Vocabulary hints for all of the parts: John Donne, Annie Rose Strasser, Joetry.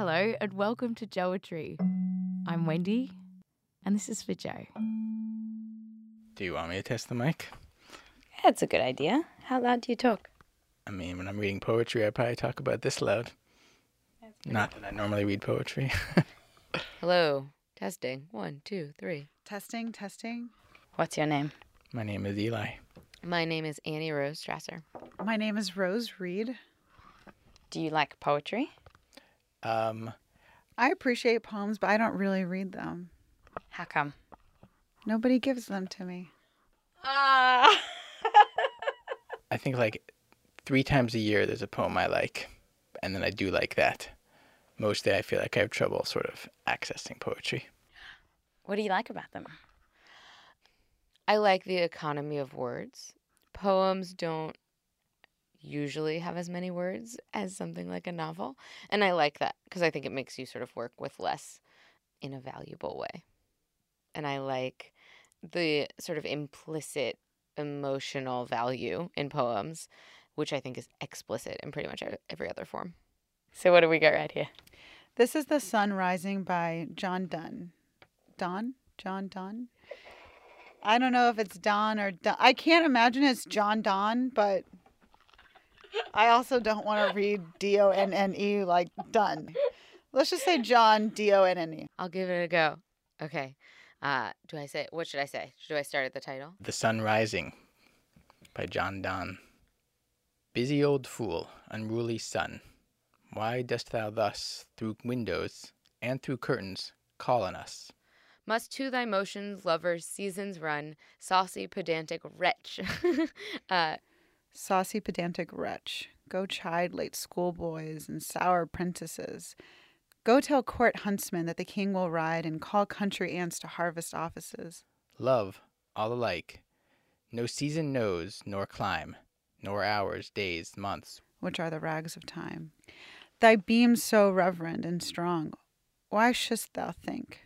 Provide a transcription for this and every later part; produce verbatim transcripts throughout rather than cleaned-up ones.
Hello and welcome to Joetry. I'm Wendy and this is for Joe. Do you want me to test the mic? Yeah, that's a good idea. How loud do you talk? I mean, when I'm reading poetry, I probably talk about this loud. Not that I normally read poetry. Hello. Testing. One, two, three. Testing, testing. What's your name? My name is Eli. My name is Annie Rose Strasser. My name is Rose Reed. Do you like poetry? Um, I appreciate poems, but I don't really read them. How come? Nobody gives them to me. Uh... I think like three times a year there's a poem I like, and then I do like that. Mostly I feel like I have trouble sort of accessing poetry. What do you like about them? I like the economy of words. Poems don't usually have as many words as something like a novel. And I like that because I think it makes you sort of work with less in a valuable way. And I like the sort of implicit emotional value in poems, which I think is explicit in pretty much every other form. So what do we got right here? This is The Sun Rising by John Donne. Donne? John Donne? I don't know if it's Don or Don. I can't imagine it's John Donne, but I also don't want to read D O N N E like Dunn. Let's just say John D O N N E. I'll give it a go. Okay. Uh, do I say, what should I say? Should I start at the title? The Sun Rising by John Donne. Busy old fool, unruly sun, why dost thou thus, through windows and through curtains, call on us? Must to thy motions lovers' seasons run, saucy pedantic wretch. uh, Saucy pedantic wretch, go chide late schoolboys and sour prentices. Go tell court huntsmen that the king will ride and call country ants to harvest offices. Love, all alike, no season knows nor clime, nor hours, days, months, which are the rags of time. Thy beam so reverend and strong, why shouldst thou think?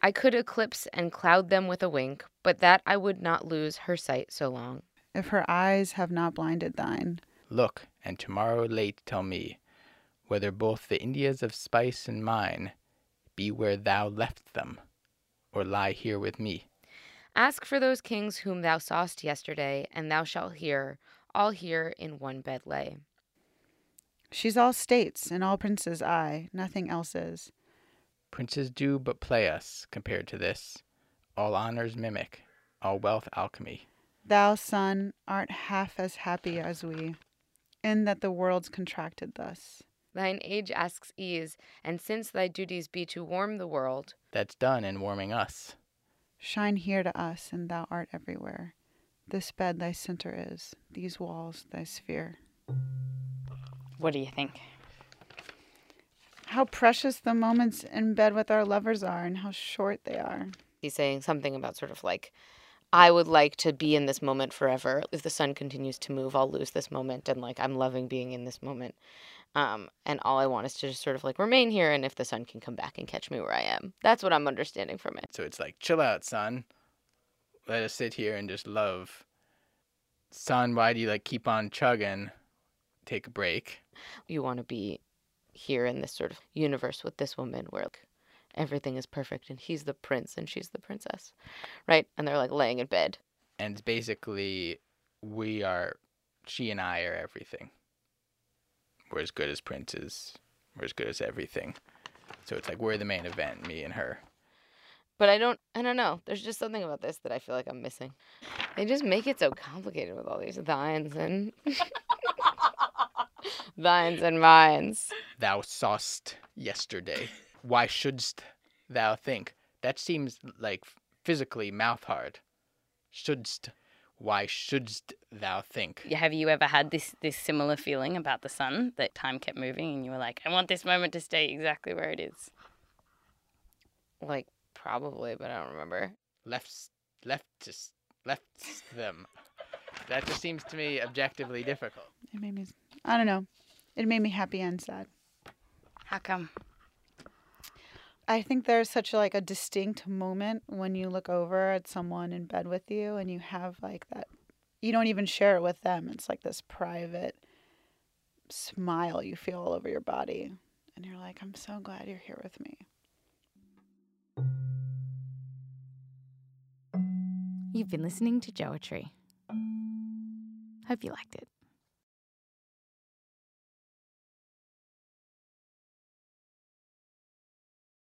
I could eclipse and cloud them with a wink, but that I would not lose her sight so long. If her eyes have not blinded thine. Look, and tomorrow late tell me, whether both the Indias of spice and mine be where thou left them, or lie here with me. Ask for those kings whom thou saw'st yesterday, and thou shalt hear, all here in one bed lay. She's all states, and all princes I, nothing else is. Princes do but play us, compared to this. All honors mimic, all wealth alchemy. Thou, son, art half as happy as we, in that the world's contracted thus. Thine age asks ease, and since thy duties be to warm the world, that's done in warming us. Shine here to us, and thou art everywhere. This bed thy center is, these walls thy sphere. What do you think? How precious the moments in bed with our lovers are, and how short they are. He's saying something about sort of like, I would like to be in this moment forever. If the sun continues to move, I'll lose this moment. And like, I'm loving being in this moment. Um, and all I want is to just sort of like remain here. And if the sun can come back and catch me where I am, that's what I'm understanding from it. So it's like, chill out, sun. Let us sit here and just love. Sun, why do you like keep on chugging? Take a break. You want to be here in this sort of universe with this woman where like, everything is perfect and he's the prince and she's the princess, right? And they're like laying in bed. And it's basically we are, she and I are everything. We're as good as princes. We're as good as everything. So it's like we're the main event, me and her. But I don't, I don't know. There's just something about this that I feel like I'm missing. They just make it so complicated with all these thines and thines and mines. Thou saw'st yesterday. Why shouldst thou think? That seems like physically mouth hard. Shouldst. Why shouldst thou think? Have you ever had this, this similar feeling about the sun, that time kept moving and you were like, I want this moment to stay exactly where it is? Like, probably, but I don't remember. Left, left, left them. That just seems to me objectively difficult. It made me, I don't know. It made me happy and sad. How come? I think there's such like a distinct moment when you look over at someone in bed with you and you have like that, you don't even share it with them. It's like this private smile you feel all over your body. and you're like, I'm so glad you're here with me. You've been listening to Joetry. Hope you liked it.